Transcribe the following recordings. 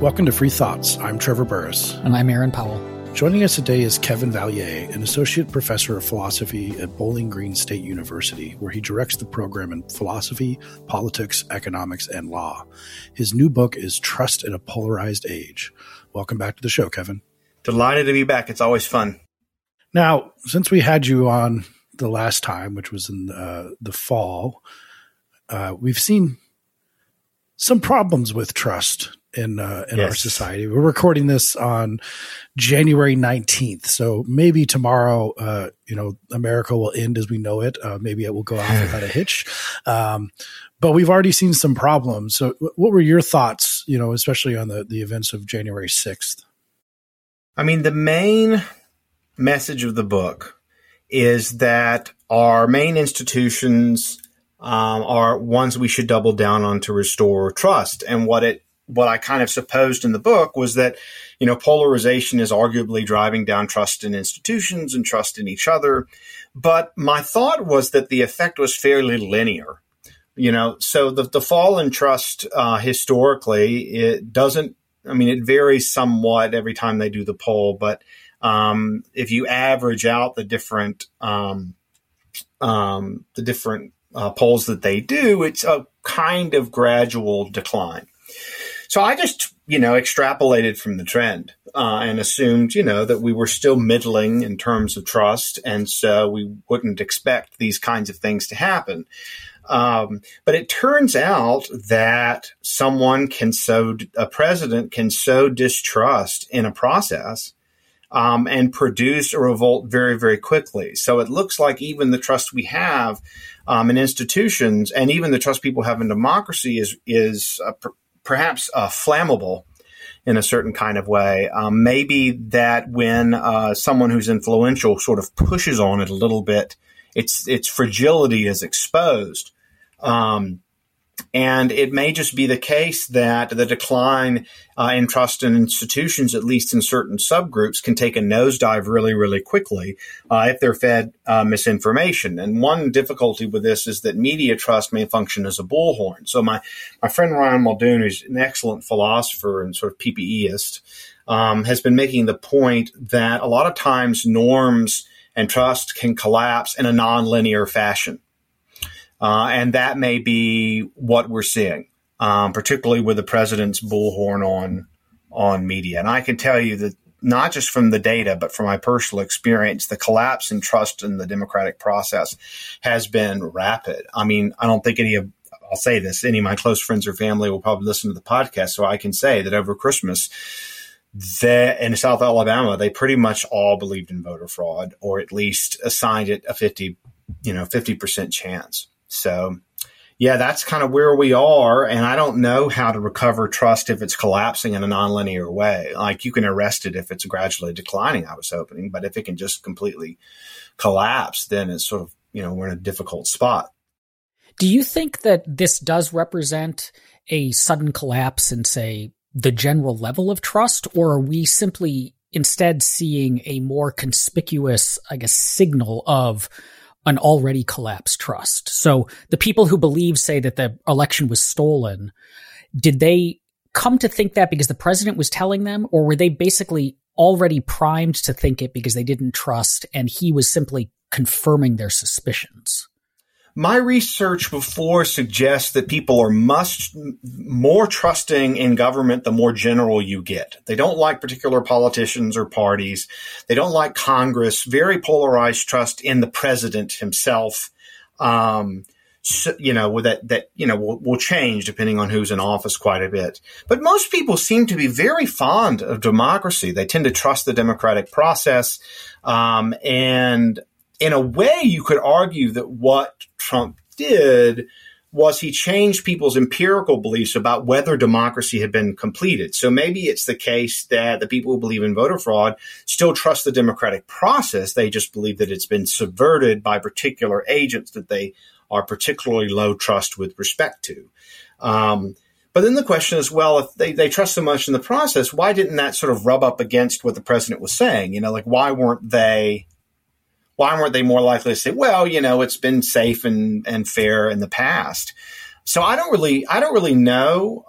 Welcome to Free Thoughts. I'm Trevor Burrus. And I'm Aaron Powell. Joining us today is Kevin Vallier, an associate professor of philosophy at Bowling Green State University, where he directs the program in philosophy, politics, economics, and law. His new book is Trust in a Polarized Age. Welcome back to the show, Kevin. Delighted to be back. It's always fun. Now, since we had you on the last time, which was in the fall, we've seen some problems with trust in our society. We're recording this on January 19th. So maybe tomorrow, America will end as we know it. Maybe it will go off without a hitch. But we've already seen some problems. So what were your thoughts, especially on the events of January 6th? I mean, the main message of the book is that our main institutions are ones we should double down on to restore trust. And what I kind of supposed in the book was that, polarization is arguably driving down trust in institutions and trust in each other. But my thought was that the effect was fairly linear. So the fall in trust historically, it varies somewhat every time they do the poll. But if you average out the different polls that they do, it's a kind of gradual decline. So I just, extrapolated from the trend and assumed, that we were still middling in terms of trust. And so we wouldn't expect these kinds of things to happen. But it turns out that a president can sow distrust in a process and produce a revolt very, very quickly. So it looks like even the trust we have in institutions and even the trust people have in democracy is perhaps flammable in a certain kind of way. Maybe that when someone who's influential sort of pushes on it a little bit, its fragility is exposed. And it may just be the case that the decline in trust in institutions, at least in certain subgroups, can take a nosedive really, really quickly if they're fed misinformation. And one difficulty with this is that media trust may function as a bullhorn. So my friend Ryan Muldoon, who's an excellent philosopher and sort of PPEist, has been making the point that a lot of times norms and trust can collapse in a nonlinear fashion. And that may be what we're seeing, particularly with the president's bullhorn on media. And I can tell you that not just from the data, but from my personal experience, the collapse in trust in the democratic process has been rapid. I mean, I don't think any of my close friends or family will probably listen to the podcast. So I can say that over Christmas, in South Alabama, they pretty much all believed in voter fraud, or at least assigned it a 50% chance. So, yeah, that's kind of where we are. And I don't know how to recover trust if it's collapsing in a nonlinear way. Like, you can arrest it if it's gradually declining, I was hoping. But if it can just completely collapse, then it's sort of, we're in a difficult spot. Do you think that this does represent a sudden collapse in, say, the general level of trust? Or are we simply instead seeing a more conspicuous, I guess, signal of an already collapsed trust? So the people who believe, say, that the election was stolen, did they come to think that because the president was telling them, or were they basically already primed to think it because they didn't trust and he was simply confirming their suspicions? My research before suggests that people are much more trusting in government the more general you get. They don't like particular politicians or parties. They don't like Congress. Very polarized trust in the president himself, will change depending on who's in office quite a bit. But most people seem to be very fond of democracy. They tend to trust the democratic process, and in a way, you could argue that what Trump did was he changed people's empirical beliefs about whether democracy had been completed. So maybe it's the case that the people who believe in voter fraud still trust the democratic process. They just believe that it's been subverted by particular agents that they are particularly low trust with respect to. But then the question is, well, if they trust so much in the process, why didn't that sort of rub up against what the president was saying? Why weren't they more likely to say, well, it's been safe and fair in the past? So I don't really know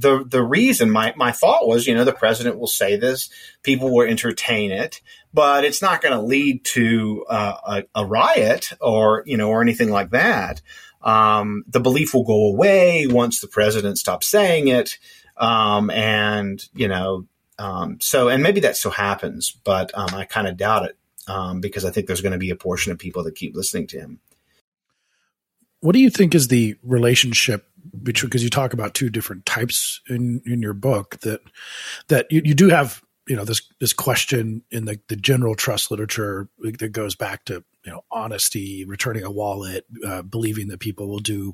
the reason. My thought was, you know, the president will say this, people will entertain it, but it's not going to lead to a riot or, you know, or anything like that. The belief will go away once the president stops saying it. And maybe that still happens, but I kind of doubt it because I think there's going to be a portion of people that keep listening to him. What do you think is the relationship between, because you talk about two different types in your book, that you do have, you know, this question in the general trust literature that goes back to, you know, honesty, returning a wallet, believing that people will do,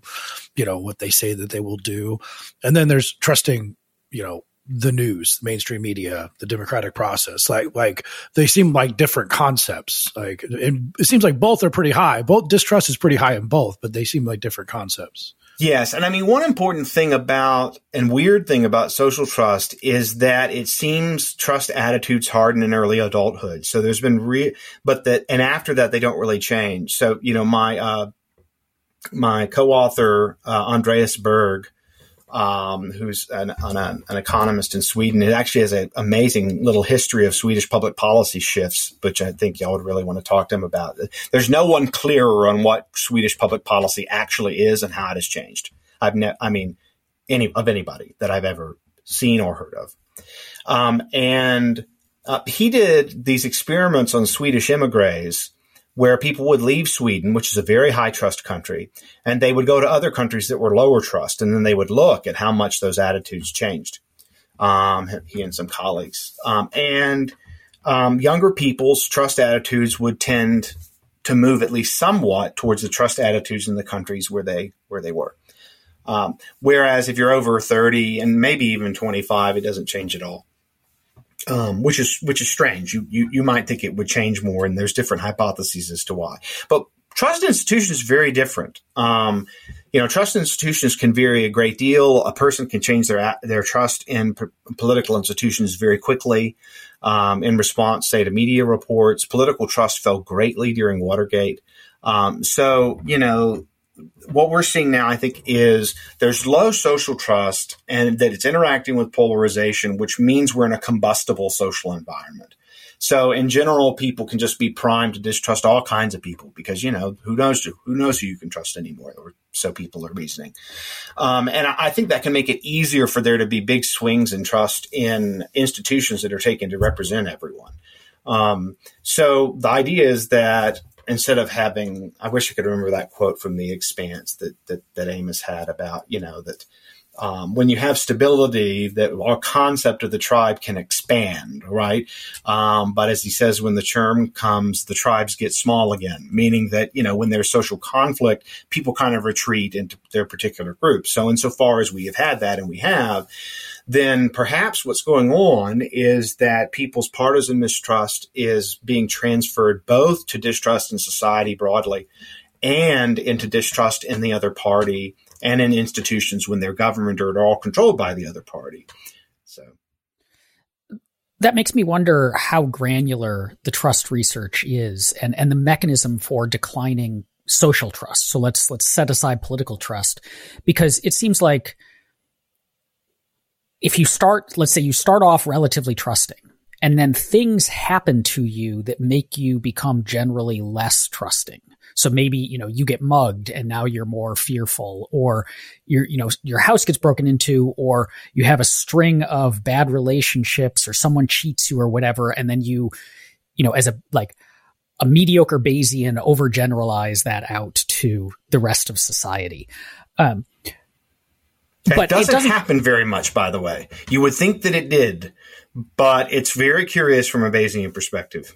you know, what they say that they will do. And then there's trusting, you know, the news, mainstream media, the democratic process, like they seem like different concepts. Like, and it seems like both are pretty high. Both distrust is pretty high in both, but they seem like different concepts. Yes. And I mean, one important thing about, and weird thing about social trust is that it seems trust attitudes harden in early adulthood. So there's been and after that, they don't really change. So, you know, my co-author, Andreas Berg, who's an economist in Sweden. It actually has an amazing little history of Swedish public policy shifts, which I think y'all would really want to talk to him about. There's no one clearer on what Swedish public policy actually is and how it has changed. Anybody that I've ever seen or heard of. And he did these experiments on Swedish immigrants where people would leave Sweden, which is a very high trust country, and they would go to other countries that were lower trust. And then they would look at how much those attitudes changed, he and some colleagues. And younger people's trust attitudes would tend to move at least somewhat towards the trust attitudes in the countries where they were. Whereas if you're over 30 and maybe even 25, it doesn't change at all. Which is strange. You might think it would change more, and there's different hypotheses as to why. But trust institutions is very different. Trust institutions can vary a great deal. A person can change their trust in political institutions very quickly. In response, say, to media reports, political trust fell greatly during Watergate. What we're seeing now, I think, is there's low social trust and that it's interacting with polarization, which means we're in a combustible social environment. So in general, people can just be primed to distrust all kinds of people because, you know, who knows who you can trust anymore, or so people are reasoning. And I think that can make it easier for there to be big swings in trust in institutions that are taken to represent everyone. So the idea is that, instead of having, I wish I could remember that quote from The Expanse that Amos had about, you know, that when you have stability, that our concept of the tribe can expand, right? But as he says, when the churn comes, the tribes get small again, meaning that, you know, when there's social conflict, people kind of retreat into their particular group. So insofar as we have had that, and we have, then perhaps what's going on is that people's partisan mistrust is being transferred both to distrust in society broadly and into distrust in the other party and in institutions when their government are all controlled by the other party. So that makes me wonder how granular the trust research is and the mechanism for declining social trust. So let's set aside political trust, because it seems like if you start, let's say you start off relatively trusting and then things happen to you that make you become generally less trusting. So maybe, you know, you get mugged and now you're more fearful, or your house gets broken into, or you have a string of bad relationships, or someone cheats you or whatever. And then you as a mediocre Bayesian, overgeneralize that out to the rest of society. But it doesn't happen very much, by the way. You would think that it did, but it's very curious from a Bayesian perspective.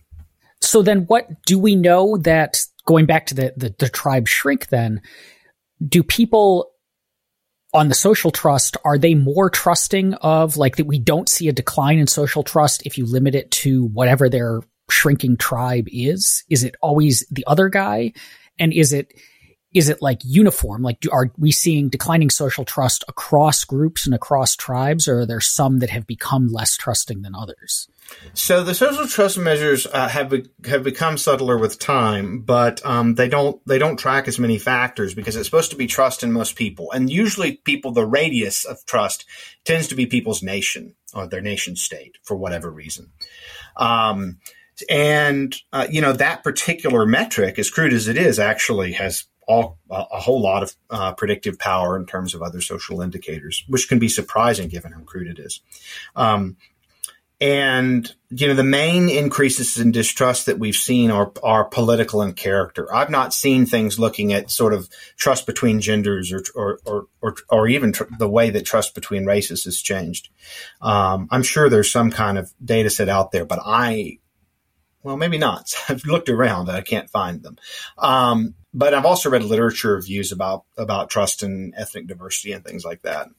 So then what do we know that, going back to the tribe shrink then, do people on the social trust, are they more trusting of, like, that we don't see a decline in social trust if you limit it to whatever their shrinking tribe is? Is it always the other guy? And is it is it like uniform? Like, are we seeing declining social trust across groups and across tribes, or are there some that have become less trusting than others? So the social trust measures have become subtler with time, but they don't track as many factors because it's supposed to be trust in most people, and usually people the radius of trust tends to be people's nation or their nation state for whatever reason. That particular metric, as crude as it is, actually has a whole lot of predictive power in terms of other social indicators, which can be surprising given how crude it is. The main increases in distrust that we've seen are political in character. I've not seen things looking at sort of trust between genders or even the way that trust between races has changed. I'm sure there's some kind of data set out there, but maybe not. I've looked around and I can't find them. But I've also read literature reviews about trust and ethnic diversity and things like that. I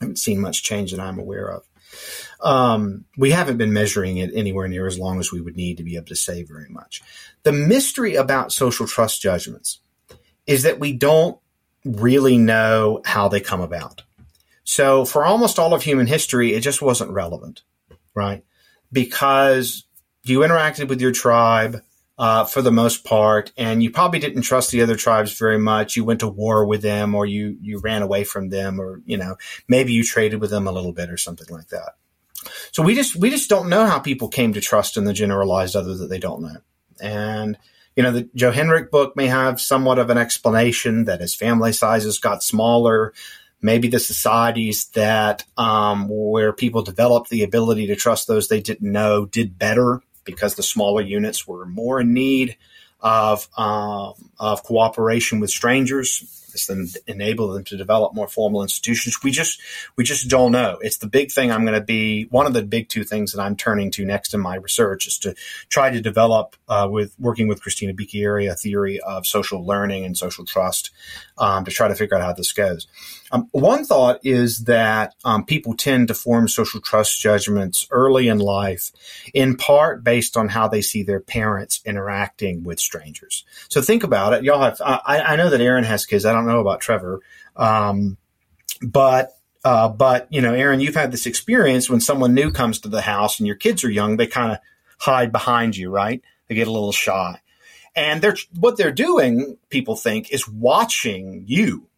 haven't seen much change that I'm aware of. We haven't been measuring it anywhere near as long as we would need to be able to say very much. The mystery about social trust judgments is that we don't really know how they come about. So for almost all of human history, it just wasn't relevant, right? Because you interacted with your tribe for the most part, and you probably didn't trust the other tribes very much. You went to war with them, or you ran away from them, or maybe you traded with them a little bit or something like that. So we just don't know how people came to trust in the generalized other that they don't know. And the Joe Henrich book may have somewhat of an explanation that as family sizes got smaller, maybe the societies that where people developed the ability to trust those they didn't know did better, because the smaller units were more in need of cooperation with strangers. This then enabled them to develop more formal institutions. We just don't know. It's the big thing I'm going to be one of the big two things that I'm turning to next in my research is to try to develop working with Christina Bicchieri, a theory of social learning and social trust to try to figure out how this goes. One thought is that people tend to form social trust judgments early in life, in part based on how they see their parents interacting with strangers. So think about it. Y'all have, I know that Aaron has kids. I don't know about Trevor. But Aaron, you've had this experience when someone new comes to the house and your kids are young, they kind of hide behind you, right? They get a little shy. And what they're doing, people think, is watching you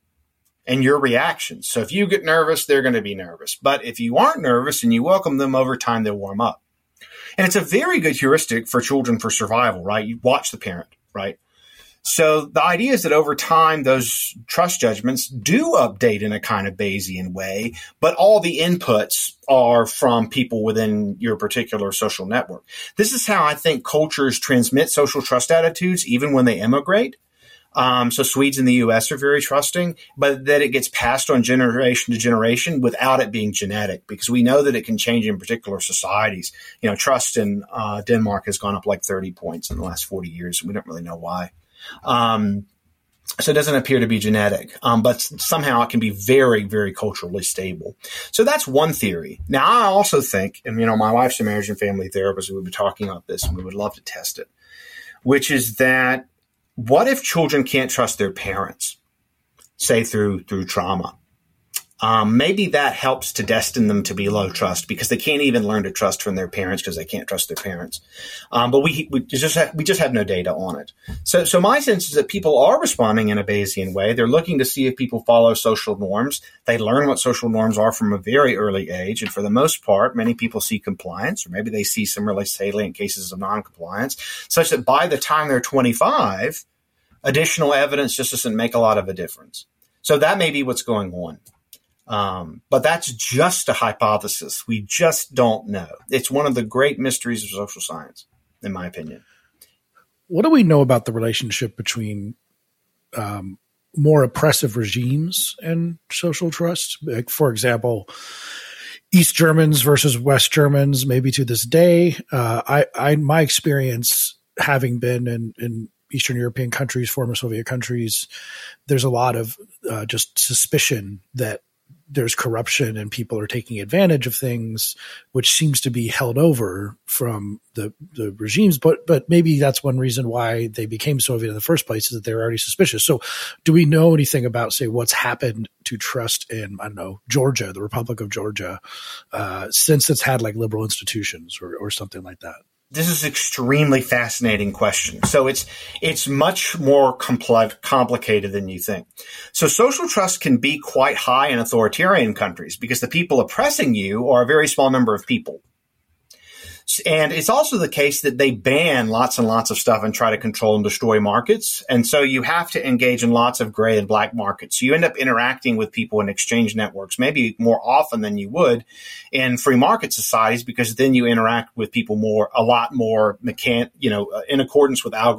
and your reactions. So if you get nervous, they're going to be nervous. But if you aren't nervous and you welcome them over time, they'll warm up. And it's a very good heuristic for children for survival, right? You watch the parent, right? So the idea is that over time, those trust judgments do update in a kind of Bayesian way, but all the inputs are from people within your particular social network. This is how I think cultures transmit social trust attitudes, even when they immigrate. So Swedes in the U.S. are very trusting, but that it gets passed on generation to generation without it being genetic, because we know that it can change in particular societies. Trust in Denmark has gone up like 30 points in the last 40 years. We don't really know why. So it doesn't appear to be genetic, but somehow it can be very, very culturally stable. So that's one theory. Now, I also think, and my wife's a marriage and family therapist, we've been talking about this, and we would love to test it, which is that what if children can't trust their parents, say through trauma? Maybe that helps to destine them to be low trust because they can't even learn to trust from their parents because they can't trust their parents. But we just have no data on it. So my sense is that people are responding in a Bayesian way. They're looking to see if people follow social norms. They learn what social norms are from a very early age. And for the most part, many people see compliance, or maybe they see some really salient cases of noncompliance, such that by the time they're 25, additional evidence just doesn't make a lot of a difference. So that may be what's going on. But that's just a hypothesis. We just don't know. It's one of the great mysteries of social science, in my opinion. What do we know about the relationship between more oppressive regimes and social trust? Like, for example, East Germans versus West Germans, maybe to this day. My experience, having been in Eastern European countries, former Soviet countries, there's a lot of just suspicion that there's corruption and people are taking advantage of things, which seems to be held over from the regimes. But maybe that's one reason why they became Soviet in the first place, is that they were already suspicious. So do we know anything about, say, what's happened to trust in, I don't know, Georgia, the Republic of Georgia, since it's had like liberal institutions or something like that? This is an extremely fascinating question. So it's much more complicated than you think. So social trust can be quite high in authoritarian countries because the people oppressing you are a very small number of people. And it's also the case that they ban lots and lots of stuff and try to control and destroy markets. And so you have to engage in lots of gray and black markets. So you end up interacting with people in exchange networks, maybe more often than you would in free market societies, because then you interact with people more, a lot more, in accordance with that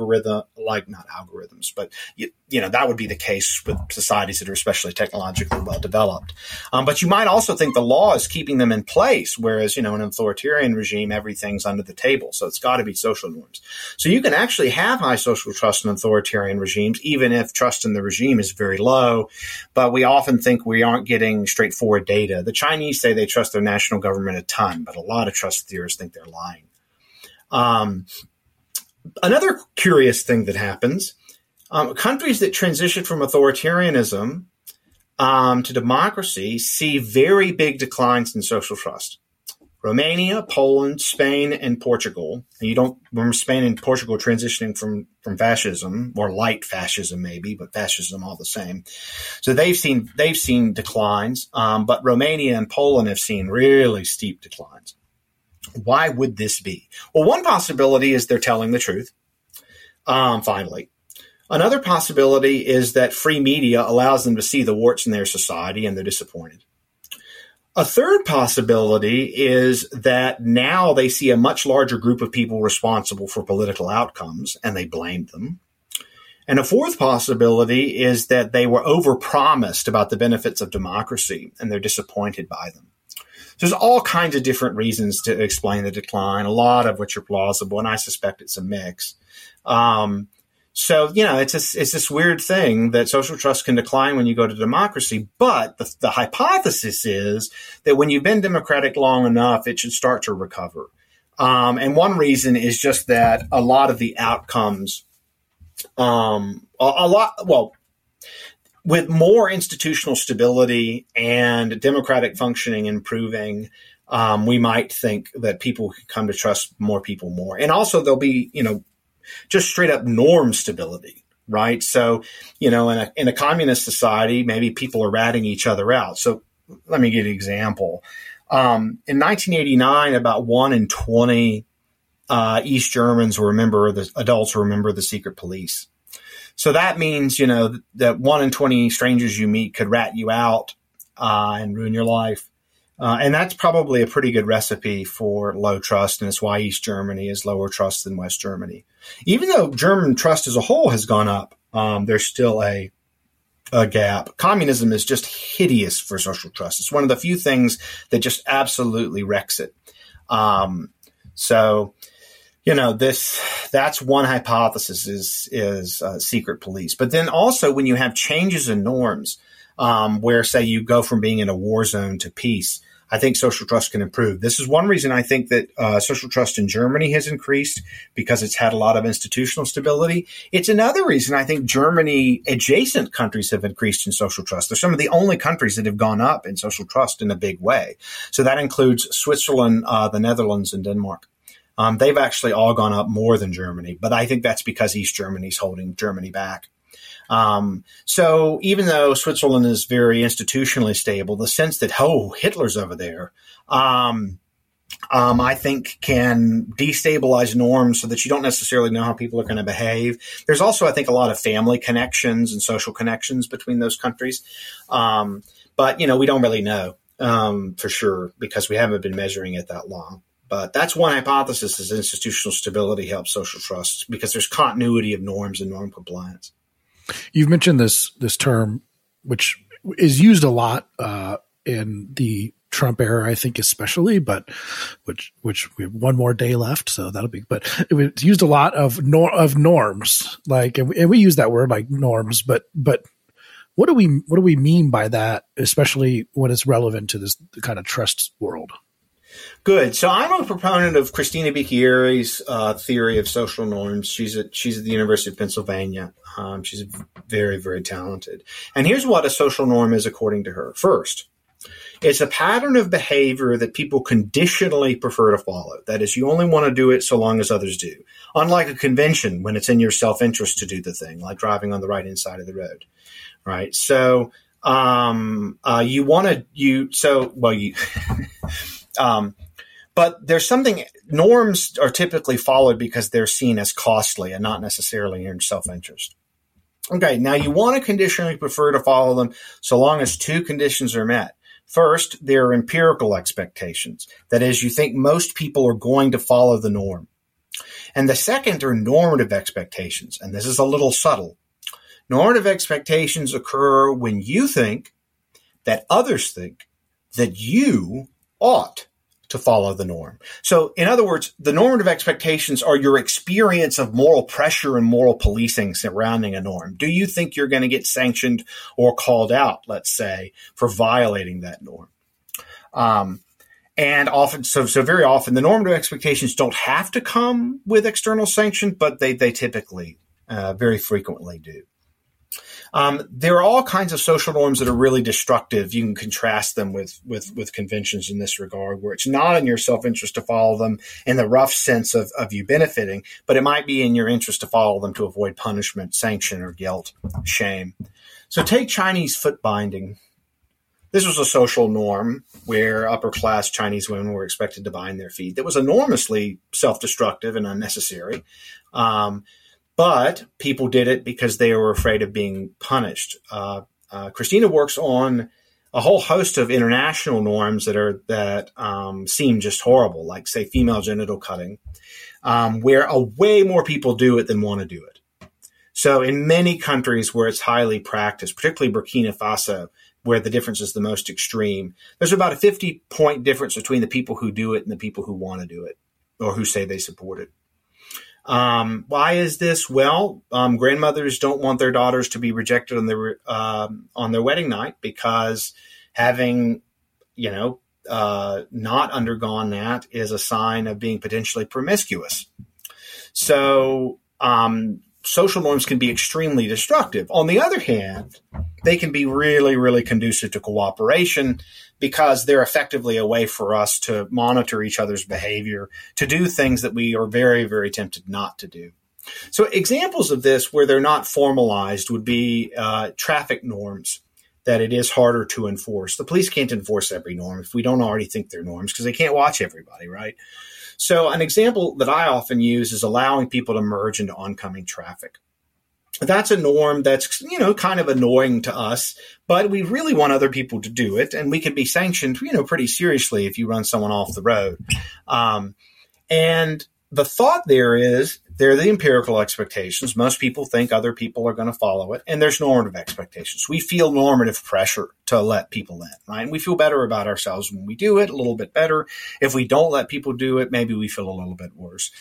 would be the case with societies that are especially technologically well developed. But you might also think the law is keeping them in place, whereas, an authoritarian regime, everything's under the table. So it's got to be social norms. So you can actually have high social trust in authoritarian regimes, even if trust in the regime is very low. But we often think we aren't getting straightforward data. The Chinese say they trust their national government a ton, but a lot of trust theorists think they're lying. Another curious thing that happens, countries that transition from authoritarianism to democracy see very big declines in social trust. Romania, Poland, Spain, and Portugal. And you don't remember Spain and Portugal transitioning from fascism, or light fascism maybe, but fascism all the same. So they've seen declines, but Romania and Poland have seen really steep declines. Why would this be? Well, one possibility is they're telling the truth, finally. Another possibility is that free media allows them to see the warts in their society and they're disappointed. A third possibility is that now they see a much larger group of people responsible for political outcomes and they blame them. And a fourth possibility is that they were overpromised about the benefits of democracy and they're disappointed by them. There's all kinds of different reasons to explain the decline, a lot of which are plausible, and I suspect it's a mix. So, it's this weird thing that social trust can decline when you go to democracy. But the hypothesis is that when you've been democratic long enough, it should start to recover. And one reason is just that a lot of the outcomes, with more institutional stability and democratic functioning improving, we might think that people can come to trust more people more. And also there'll be, just straight up norm stability, right? So, in a communist society, maybe people are ratting each other out. So let me give you an example. In 1989, about 1 in 20 East Germans adults were a member of the secret police. So that means, that 1 in 20 strangers you meet could rat you out and ruin your life. And that's probably a pretty good recipe for low trust, and it's why East Germany is lower trust than West Germany. Even though German trust as a whole has gone up, there's still a gap. Communism is just hideous for social trust. It's one of the few things that just absolutely wrecks it. That's one hypothesis is secret police. But then also when you have changes in norms, where, say, you go from being in a war zone to peace, I think social trust can improve. This is one reason I think that social trust in Germany has increased, because it's had a lot of institutional stability. It's another reason I think Germany adjacent countries have increased in social trust. They're some of the only countries that have gone up in social trust in a big way. So that includes Switzerland, the Netherlands, and Denmark. They've actually all gone up more than Germany, but I think that's because East Germany's holding Germany back. So even though Switzerland is very institutionally stable, the sense that, oh, Hitler's over there, I think can destabilize norms so that you don't necessarily know how people are going to behave. There's also, I think, a lot of family connections and social connections between those countries. But we don't really know for sure, because we haven't been measuring it that long. But that's one hypothesis, is institutional stability helps social trust because there's continuity of norms and norm compliance. You've mentioned this term, which is used a lot in the Trump era, I think, especially, but which we have one more day left, so that'll be. But it's used a lot of norms, like, and we use that word like norms, but What do we mean by that, especially when it's relevant to this kind of trust world? Good. So I'm a proponent of Christina Bicchieri's theory of social norms. She's at the University of Pennsylvania. She's very, very talented. And here's what a social norm is according to her. First, it's a pattern of behavior that people conditionally prefer to follow. That is, you only want to do it so long as others do. Unlike a convention when it's in your self-interest to do the thing, like driving on the right-hand side of the road. Right. So but there's something, norms are typically followed because they're seen as costly and not necessarily in self-interest. Okay, now you want to conditionally prefer to follow them so long as two conditions are met. First, there are empirical expectations. That is, you think most people are going to follow the norm. And the second are normative expectations, and this is a little subtle. Normative expectations occur when you think that others think that you ought to follow the norm. So, in other words, the normative expectations are your experience of moral pressure and moral policing surrounding a norm. Do you think you're going to get sanctioned or called out, let's say, for violating that norm? And often, so very often, the normative expectations don't have to come with external sanction, but they typically, very frequently do. There are all kinds of social norms that are really destructive. You can contrast them with conventions in this regard, where it's not in your self-interest to follow them in the rough sense of you benefiting, but it might be in your interest to follow them to avoid punishment, sanction, or guilt, shame. So take Chinese foot binding. This was a social norm where upper-class Chinese women were expected to bind their feet. That was enormously self-destructive and unnecessary. But people did it because they were afraid of being punished. Christina works on a whole host of international norms that seem just horrible, like, say, female genital cutting, where way more people do it than want to do it. So in many countries where it's highly practiced, particularly Burkina Faso, where the difference is the most extreme, there's about a 50-point difference between the people who do it and the people who want to do it or who say they support it. Why is this? Well, grandmothers don't want their daughters to be rejected on their wedding night because having, not undergone that is a sign of being potentially promiscuous. So, social norms can be extremely destructive. On the other hand, they can be really, really conducive to cooperation because they're effectively a way for us to monitor each other's behavior, to do things that we are very, very tempted not to do. So examples of this where they're not formalized would be traffic norms that it is harder to enforce. The police can't enforce every norm if we don't already think they're norms because they can't watch everybody, right? So an example that I often use is allowing people to merge into oncoming traffic. That's a norm that's, kind of annoying to us, but we really want other people to do it, and we could be sanctioned, pretty seriously if you run someone off the road. And the thought there is there are the empirical expectations. Most people think other people are going to follow it, and there's normative expectations. We feel normative pressure to let people in, right? And we feel better about ourselves when we do it, a little bit better. If we don't let people do it, maybe we feel a little bit worse.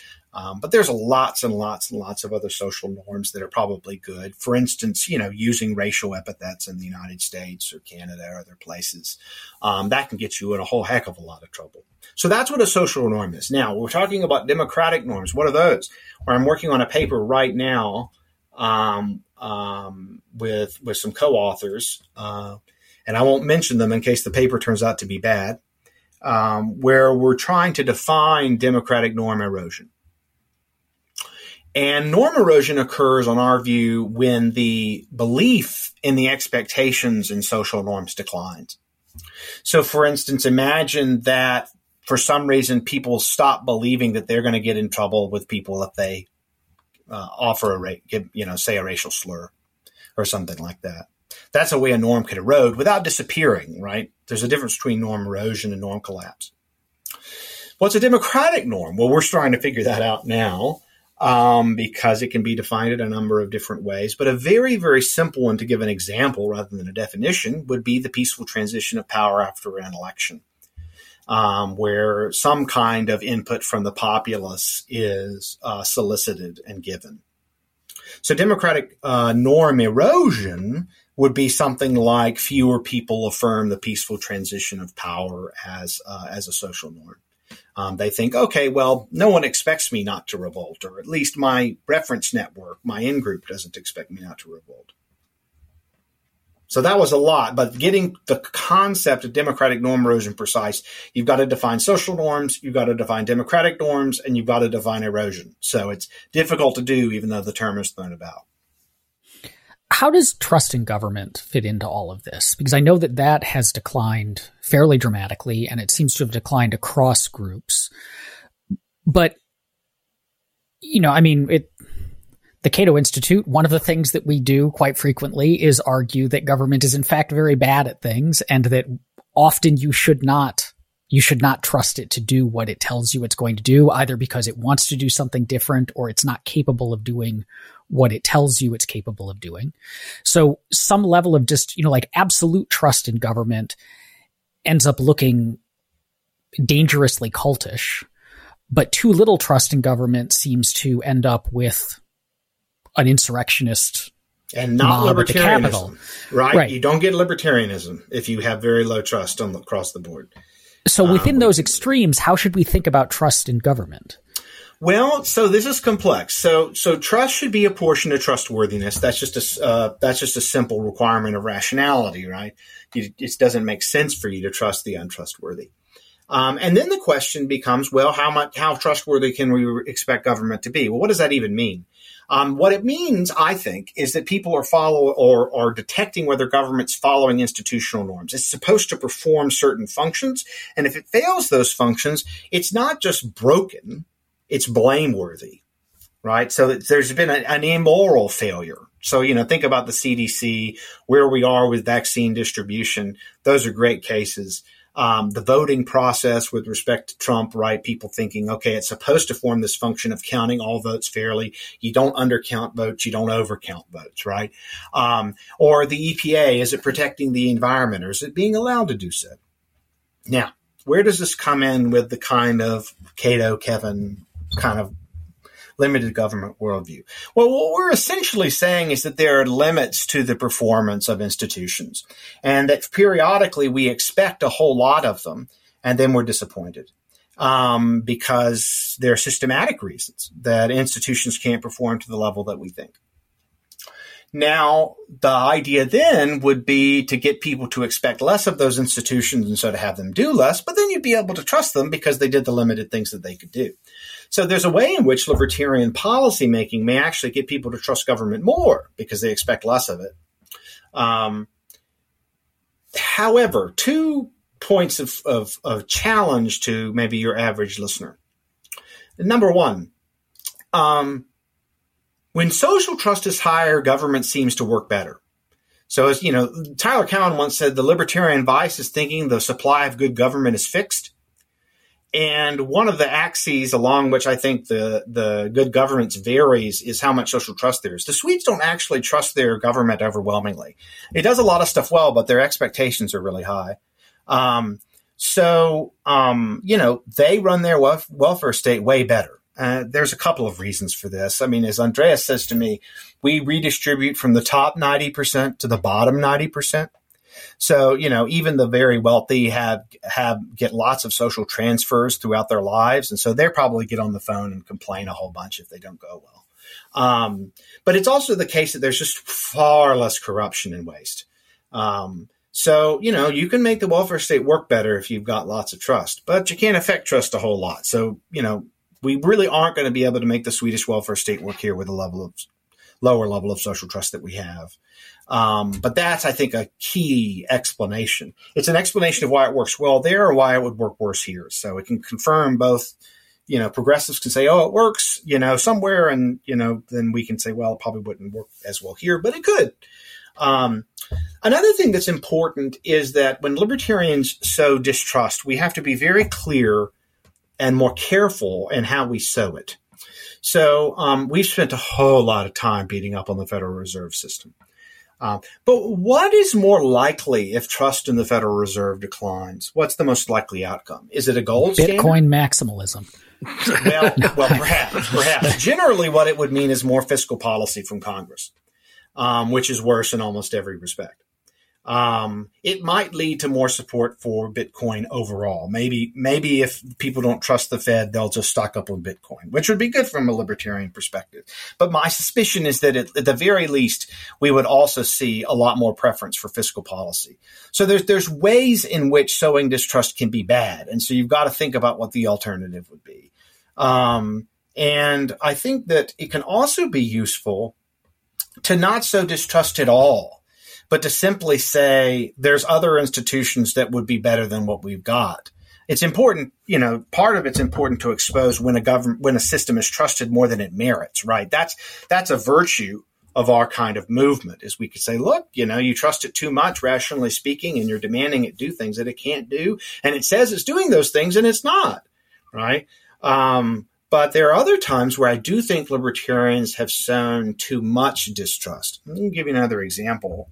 But there's lots and lots and lots of other social norms that are probably good. For instance, using racial epithets in the United States or Canada or other places, that can get you in a whole heck of a lot of trouble. So that's what a social norm is. Now, we're talking about democratic norms. What are those? Well, I'm working on a paper right now with some co-authors, and I won't mention them in case the paper turns out to be bad, where we're trying to define democratic norm erosion. And norm erosion occurs, on our view, when the belief in the expectations in social norms declines. So, for instance, imagine that for some reason people stop believing that they're going to get in trouble with people if they offer say a racial slur or something like that. That's a way a norm could erode without disappearing, right? There's a difference between norm erosion and norm collapse. What's a democratic norm? Well, we're trying to figure that out now. Because it can be defined in a number of different ways. But a very, very simple one to give an example rather than a definition would be the peaceful transition of power after an election, where some kind of input from the populace is solicited and given. So democratic norm erosion would be something like fewer people affirm the peaceful transition of power as a social norm. They think, okay, well, no one expects me not to revolt, or at least my reference network, my in-group doesn't expect me not to revolt. So that was a lot, but getting the concept of democratic norm erosion precise, you've got to define social norms, you've got to define democratic norms, and you've got to define erosion. So it's difficult to do, even though the term is thrown about. How does trust in government fit into all of this? Because I know that that has declined fairly dramatically, and it seems to have declined across groups. But, you know, I mean, the Cato Institute, one of the things that we do quite frequently is argue that government is in fact very bad at things, and that often you should not trust it to do what it tells you it's going to do, either because it wants to do something different or it's not capable of doing what it tells you it's capable of doing. So some level of just, you know, like absolute trust in government ends up looking dangerously cultish, but too little trust in government seems to end up with an insurrectionist and not mob libertarianism, at the Capitol. Right? You don't get libertarianism if you have very low trust across the board. So within those extremes, how should we think about trust in government? Well, so this is complex. So trust should be a portion of trustworthiness. That's just a simple requirement of rationality, right? It doesn't make sense for you to trust the untrustworthy. And then the question becomes, well, how trustworthy can we expect government to be? Well, what does that even mean? What it means, I think, is that people are are detecting whether government's following institutional norms. It's supposed to perform certain functions, and if it fails those functions, it's not just broken, it's blameworthy, right? So there's been an immoral failure. So, you know, think about the CDC, where we are with vaccine distribution. Those are great cases. The voting process with respect to Trump, right? People thinking, okay, it's supposed to form this function of counting all votes fairly. You don't undercount votes. You don't overcount votes, right? Or the EPA, is it protecting the environment, or is it being allowed to do so? Now, where does this come in with the kind of Cato, Kevin kind of limited government worldview? Well, what we're essentially saying is that there are limits to the performance of institutions, and that periodically we expect a whole lot of them, and then we're disappointed because there are systematic reasons that institutions can't perform to the level that we think. Now, the idea then would be to get people to expect less of those institutions, and so to have them do less, but then you'd be able to trust them because they did the limited things that they could do. So there's a way in which libertarian policymaking may actually get people to trust government more because they expect less of it. However, 2 points of challenge to maybe your average listener. Number one, when social trust is higher, government seems to work better. So, as you know, Tyler Cowen once said, the libertarian vice is thinking the supply of good government is fixed. And one of the axes along which I think the good governance varies is how much social trust there is. The Swedes don't actually trust their government overwhelmingly. It does a lot of stuff well, but their expectations are really high. You know, they run their welfare state way better. There's a couple of reasons for this. I mean, as Andreas says to me, we redistribute from the top 90% to the bottom 90%. So, you know, even the very wealthy get lots of social transfers throughout their lives. And so they'll probably get on the phone and complain a whole bunch if they don't go well. But it's also the case that there's just far less corruption and waste. So, you know, you can make the welfare state work better if you've got lots of trust, but you can't affect trust a whole lot. So, you know, we really aren't going to be able to make the Swedish welfare state work here with a lower level of social trust that we have. But that's, I think, a key explanation. It's an explanation of why it works well there or why it would work worse here. So it can confirm both, you know, progressives can say, oh, it works, you know, somewhere. And, you know, then we can say, well, it probably wouldn't work as well here, but it could. Another thing that's important is that when libertarians sow distrust, we have to be very clear and more careful in how we sow it. So we've spent a whole lot of time beating up on the Federal Reserve system. But what is more likely if trust in the Federal Reserve declines? What's the most likely outcome? Is it a gold standard? Bitcoin maximalism. Well, perhaps. Generally, what it would mean is more fiscal policy from Congress. which is worse in almost every respect. It might lead to more support for Bitcoin overall. Maybe if people don't trust the Fed, they'll just stock up on Bitcoin, which would be good from a libertarian perspective. But my suspicion is that at the very least, we would also see a lot more preference for fiscal policy. So there's ways in which sowing distrust can be bad. And so you've got to think about what the alternative would be. And I think that it can also be useful to not sow distrust at all, but to simply say there's other institutions that would be better than what we've got. It's important, part of it's important to expose when a system is trusted more than it merits, right? That's a virtue of our kind of movement, is we could say, look, you trust it too much, rationally speaking, and you're demanding it do things that it can't do. And it says it's doing those things and it's not, right? But there are other times where I do think libertarians have sown too much distrust. Let me give you another example.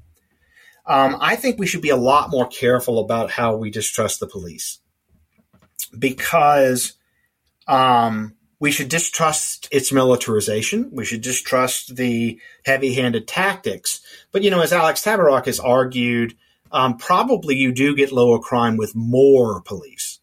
I think we should be a lot more careful about how we distrust the police, because we should distrust its militarization. We should distrust the heavy-handed tactics. But, as Alex Tabarrok has argued, probably you do get lower crime with more police.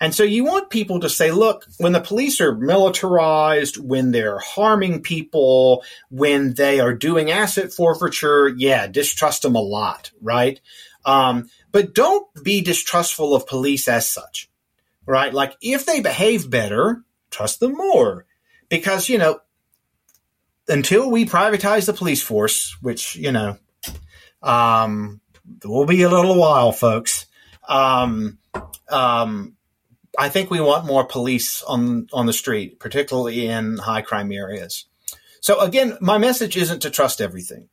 And so you want people to say, look, when the police are militarized, when they're harming people, when they are doing asset forfeiture, distrust them a lot, right? But don't be distrustful of police as such, right? Like, if they behave better, trust them more. Because, until we privatize the police force, which, will be a little while, folks, I think we want more police on the street, particularly in high crime areas. So again, my message isn't to trust everything.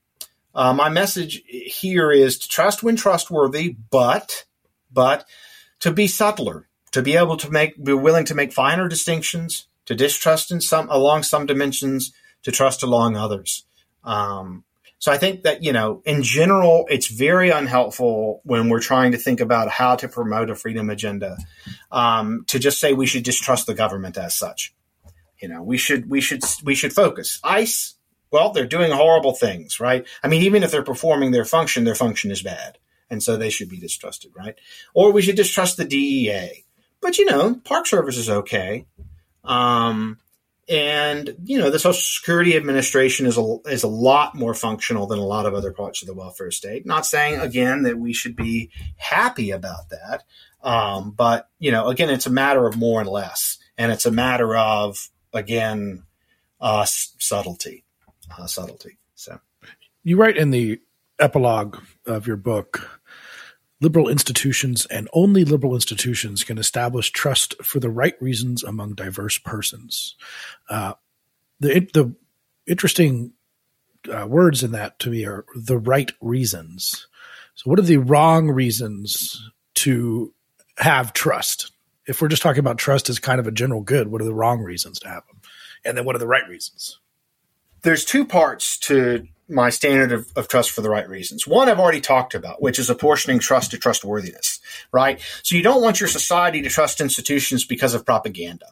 My message here is to trust when trustworthy, but to be subtler, to be able to be willing to make finer distinctions, to distrust along some dimensions, to trust along others. So I think that, in general, it's very unhelpful when we're trying to think about how to promote a freedom agenda, to just say we should distrust the government as such. We should focus. ICE, well, they're doing horrible things, right? I mean, even if they're performing their function is bad. And so they should be distrusted, right? Or we should distrust the DEA. But, Park Service is okay. And, the Social Security Administration is a lot more functional than a lot of other parts of the welfare state. Not saying, again, that we should be happy about that. But, again, it's a matter of more and less. And it's a matter of, again, subtlety. So you write in the epilogue of your book, liberal institutions and only liberal institutions can establish trust for the right reasons among diverse persons. The interesting words in that to me are the right reasons. So what are the wrong reasons to have trust? If we're just talking about trust as kind of a general good, what are the wrong reasons to have them? And then what are the right reasons? There's two parts to my standard of trust for the right reasons. One I've already talked about, which is apportioning trust to trustworthiness, right? So you don't want your society to trust institutions because of propaganda,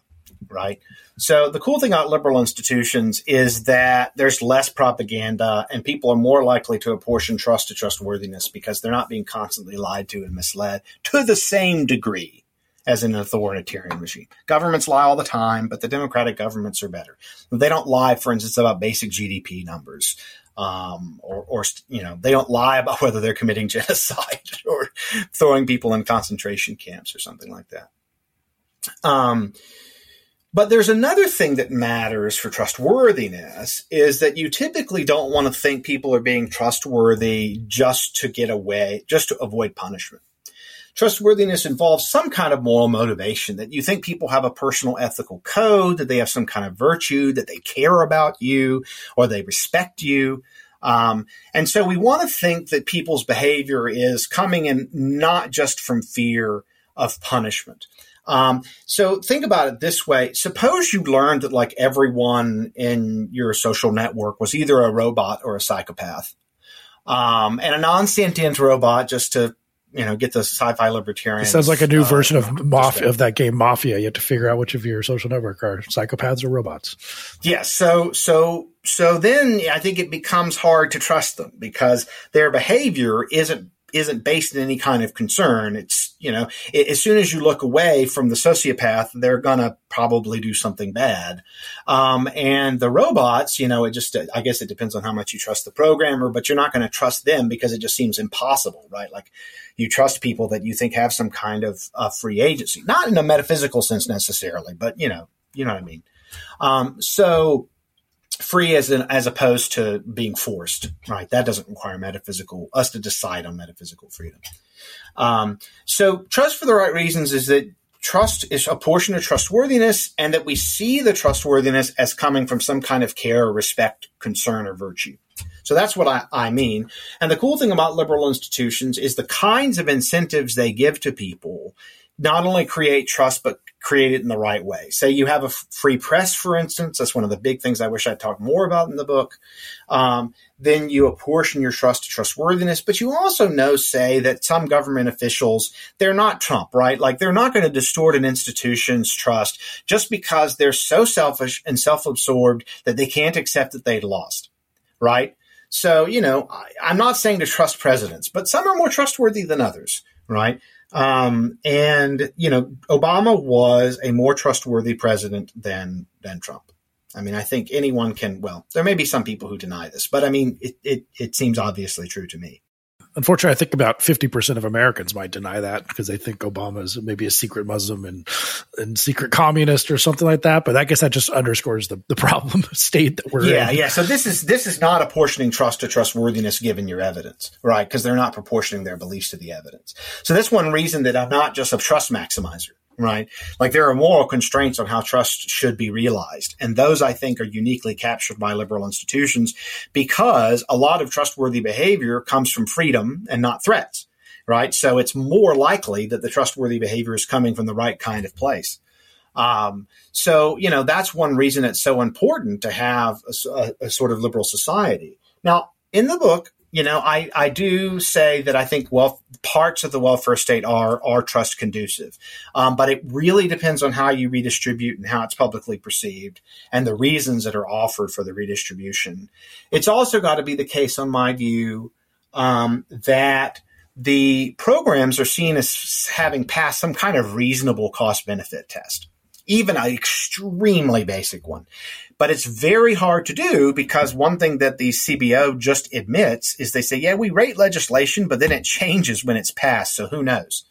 right? So the cool thing about liberal institutions is that there's less propaganda and people are more likely to apportion trust to trustworthiness because they're not being constantly lied to and misled to the same degree as an authoritarian regime. Governments lie all the time, but the democratic governments are better. They don't lie, for instance, about basic GDP numbers. They don't lie about whether they're committing genocide or throwing people in concentration camps or something like that. But there's another thing that matters for trustworthiness is that you typically don't want to think people are being trustworthy just to get away, just to avoid punishment. Trustworthiness involves some kind of moral motivation, that you think people have a personal ethical code, that they have some kind of virtue, that they care about you or they respect you. And so we want to think that people's behavior is coming in not just from fear of punishment. So think about it this way. Suppose you learned that like everyone in your social network was either a robot or a psychopath, and a non-sentient robot, just to get the sci-fi libertarian. It sounds like a new version of that game Mafia. You have to figure out which of your social network are psychopaths or robots. Yes. Yeah, so So then I think it becomes hard to trust them because their behavior isn't based in any kind of concern. It's, you know, as soon as you look away from the sociopath, they're going to probably do something bad. And the robots, you know, it just, I guess it depends on how much you trust the programmer, but you're not going to trust them because it just seems impossible, right? Like you trust people that you think have some kind of free agency, not in a metaphysical sense necessarily, but you know what I mean? So free as opposed to being forced, right? That doesn't require us to decide on metaphysical freedom. So trust for the right reasons is that trust is a portion of trustworthiness, and that we see the trustworthiness as coming from some kind of care or respect, concern, or virtue. So that's what I mean. And the cool thing about liberal institutions is the kinds of incentives they give to people not only create trust, but create it in the right way. Say you have a free press, for instance. That's one of the big things I wish I'd talked more about in the book. Then you apportion your trust to trustworthiness. But you also know, say, that some government officials, they're not Trump, right? Like they're not going to distort an institution's trust just because they're so selfish and self-absorbed that they can't accept that they lost, right? So, you know, I'm not saying to trust presidents, but some are more trustworthy than others, right? And, you know, Obama was a more trustworthy president than Trump. I mean, I think anyone can, well, there may be some people who deny this, but I mean, it seems obviously true to me. Unfortunately, I think about 50% of Americans might deny that because they think Obama is maybe a secret Muslim and secret communist or something like that. But I guess that just underscores the problem state that we're in. Yeah. So this is not apportioning trust to trustworthiness given your evidence, right? Because they're not proportioning their beliefs to the evidence. So that's one reason that I'm not just a trust maximizer, right? Like there are moral constraints on how trust should be realized. And those, I think, are uniquely captured by liberal institutions because a lot of trustworthy behavior comes from freedom and not threats, right? So it's more likely that the trustworthy behavior is coming from the right kind of place. So, you know, that's one reason it's so important to have a sort of liberal society. Now, in the book, you know, I do say that I think parts of the welfare state are trust conducive, but it really depends on how you redistribute and how it's publicly perceived and the reasons that are offered for the redistribution. It's also got to be the case, on my view, that the programs are seen as having passed some kind of reasonable cost-benefit test, even an extremely basic one. But it's very hard to do because one thing that the CBO just admits is they say, yeah, we rate legislation, but then it changes when it's passed. So who knows?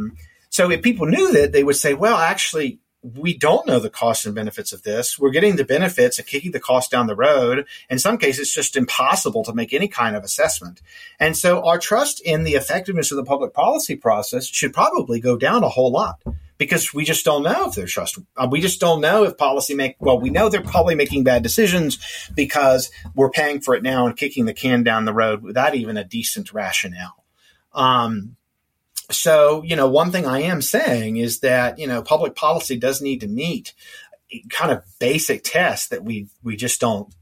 So if people knew that, they would say, well, actually, we don't know the costs and benefits of this. We're getting the benefits and kicking the cost down the road. In some cases, it's just impossible to make any kind of assessment. And so our trust in the effectiveness of the public policy process should probably go down a whole lot, because we just don't know if they're trustworthy. We just don't know if we know they're probably making bad decisions because we're paying for it now and kicking the can down the road without even a decent rationale. So, you know, one thing I am saying is that, you know, public policy does need to meet kind of basic tests that we just don't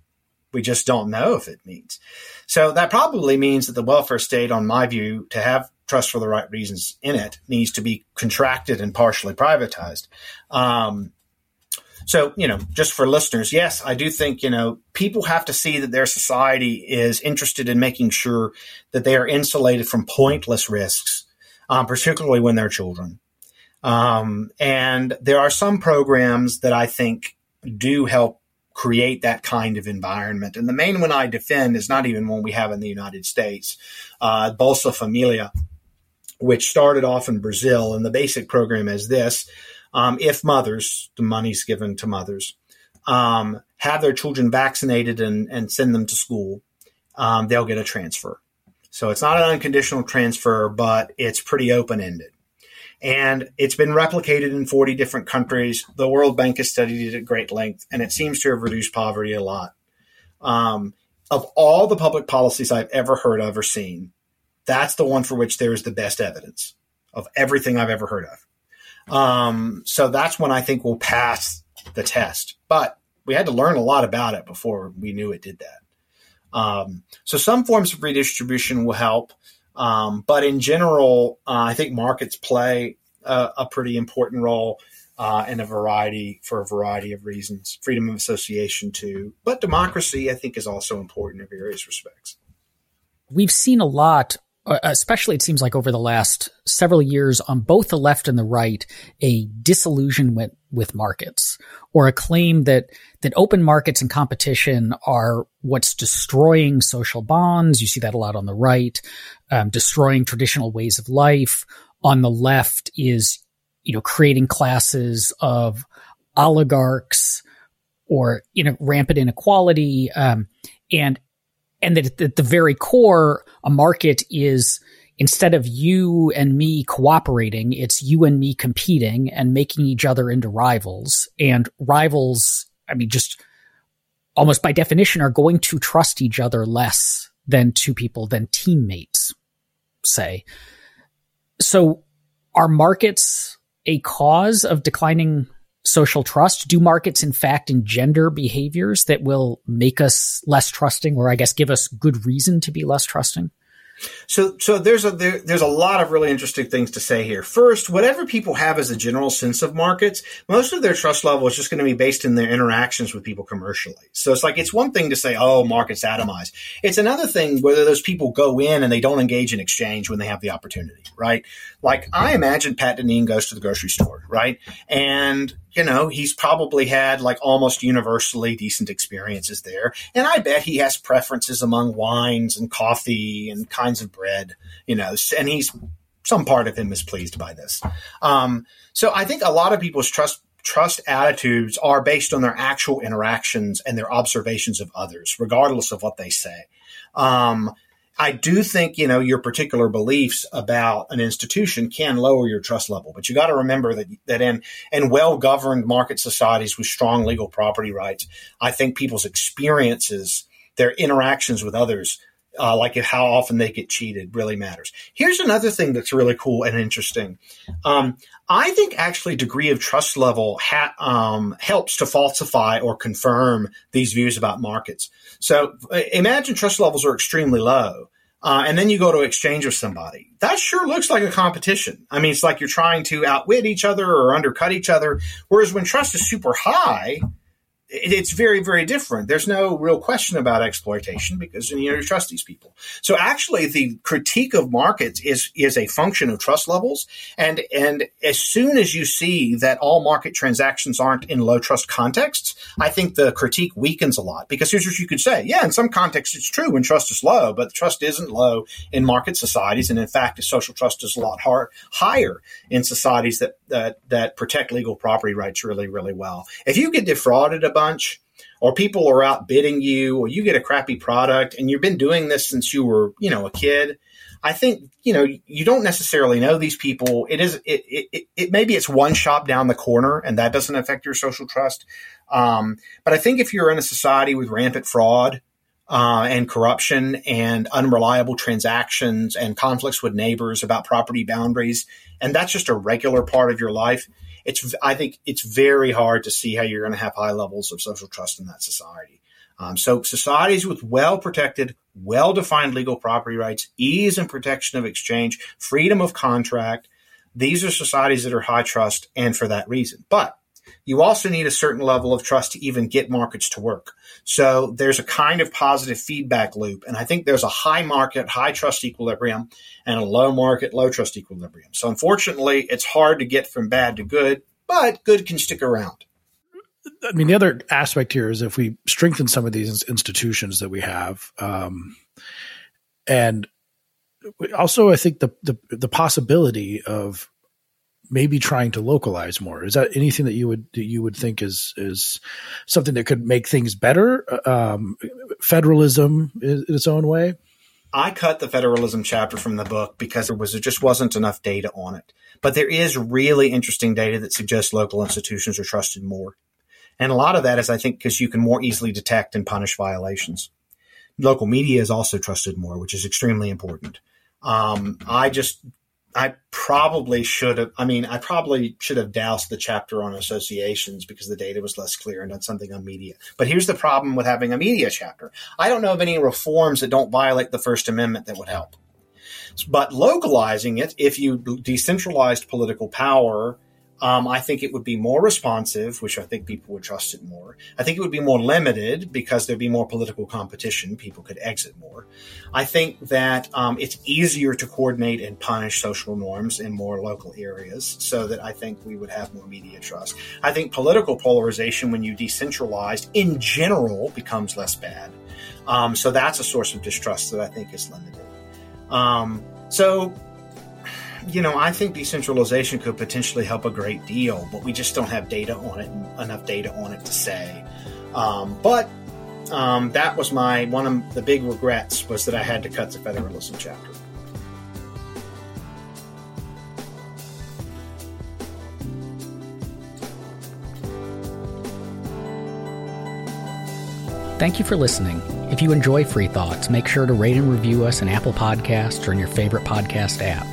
know if it meets. So that probably means that the welfare state, on my view, to have trust for the right reasons in it, needs to be contracted and partially privatized. So, you know, just for listeners, yes, I do think, you know, people have to see that their society is interested in making sure that they are insulated from pointless risks, particularly when they're children. And there are some programs that I think do help create that kind of environment. And the main one I defend is not even one we have in the United States, Bolsa Família, which started off in Brazil. And the basic program is this. If mothers, the money's given to mothers, have their children vaccinated and send them to school, they'll get a transfer. So it's not an unconditional transfer, but it's pretty open-ended. And it's been replicated in 40 different countries. The World Bank has studied it at great length, and it seems to have reduced poverty a lot. Of all the public policies I've ever heard of or seen, that's the one for which there is the best evidence of everything I've ever heard of. So that's one I think will pass the test. But we had to learn a lot about it before we knew it did that. So some forms of redistribution will help. But in general, I think markets play a pretty important role. and for a variety of reasons, freedom of association too. But democracy, I think, is also important in various respects. We've seen a lot, especially it seems like over the last several years on both the left and the right, a disillusionment with markets, or a claim that open markets and competition are what's destroying social bonds. You see that a lot on the right, destroying traditional ways of life. On the left is, creating classes of oligarchs or, rampant inequality. And that at the very core, a market is, instead of you and me cooperating, it's you and me competing and making each other into rivals. And rivals, just almost by definition, are going to trust each other less than teammates, say. So are markets a cause of declining social trust? Do markets, in fact, engender behaviors that will make us less trusting, or I guess give us good reason to be less trusting? So there's a lot of really interesting things to say here. First, whatever people have as a general sense of markets, most of their trust level is just going to be based in their interactions with people commercially. So it's one thing to say, oh, markets atomize. It's another thing whether those people go in and they don't engage in exchange when they have the opportunity, right? I imagine Pat Deneen goes to the grocery store, right? And he's probably had almost universally decent experiences there. And I bet he has preferences among wines and coffee and kinds of bread, and some part of him is pleased by this. So I think a lot of people's trust attitudes are based on their actual interactions and their observations of others, regardless of what they say. I do think, your particular beliefs about an institution can lower your trust level, but you got to remember that in well-governed market societies with strong legal property rights, I think people's experiences, their interactions with others, how often they get cheated really matters. Here's another thing that's really cool and interesting. I think actually degree of trust level helps to falsify or confirm these views about markets. So imagine trust levels are extremely low. And then you go to exchange with somebody. That sure looks like a competition. It's like you're trying to outwit each other or undercut each other. Whereas when trust is super high, it's very, very different. There's no real question about exploitation because you trust these people. So actually, the critique of markets is a function of trust levels. And as soon as you see that all market transactions aren't in low trust contexts, I think the critique weakens a lot, because here's what you could say. Yeah, in some contexts, it's true when trust is low, but trust isn't low in market societies. And in fact, social trust is a lot higher in societies that protect legal property rights really, really well. If you get defrauded bunch, or people are outbidding you, or you get a crappy product, and you've been doing this since you were, a kid, I think, you don't necessarily know these people. Maybe it's one shop down the corner, and that doesn't affect your social trust. But I think if you're in a society with rampant fraud, and corruption and unreliable transactions and conflicts with neighbors about property boundaries, and that's just a regular part of your life, I think it's very hard to see how you're going to have high levels of social trust in that society. So societies with well-protected, well-defined legal property rights, ease and protection of exchange, freedom of contract, these are societies that are high trust, and for that reason. But you also need a certain level of trust to even get markets to work. So there's a kind of positive feedback loop. And I think there's a high market, high trust equilibrium and a low market, low trust equilibrium. So unfortunately, it's hard to get from bad to good, but good can stick around. The other aspect here is if we strengthen some of these institutions that we have, and also I think the possibility of maybe trying to localize more. Is that anything that you would think is something that could make things better? Federalism in its own way? I cut the federalism chapter from the book because there just wasn't enough data on it. But there is really interesting data that suggests local institutions are trusted more. And a lot of that is, I think, because you can more easily detect and punish violations. Local media is also trusted more, which is extremely important. I probably should have doused the chapter on associations because the data was less clear and done something on media. But here's the problem with having a media chapter. I don't know of any reforms that don't violate the First Amendment that would help. But localizing it, if you decentralized political power I think it would be more responsive, which I think people would trust it more. I think it would be more limited because there'd be more political competition. People could exit more. I think that it's easier to coordinate and punish social norms in more local areas, so that I think we would have more media trust. I think political polarization, when you decentralize, in general becomes less bad. So that's a source of distrust that I think is limited. You know, I think decentralization could potentially help a great deal, but we just don't have data on it, enough data on it to say. But that was one of the big regrets, was that I had to cut the federalism chapter. Thank you for listening. If you enjoy Free Thoughts, make sure to rate and review us on Apple Podcasts or in your favorite podcast app.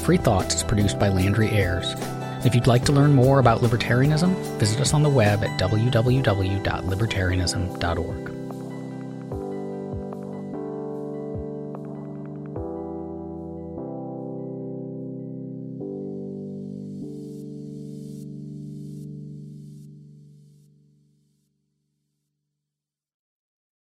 Free Thoughts is produced by Landry Ayers. If you'd like to learn more about libertarianism, visit us on the web at www.libertarianism.org.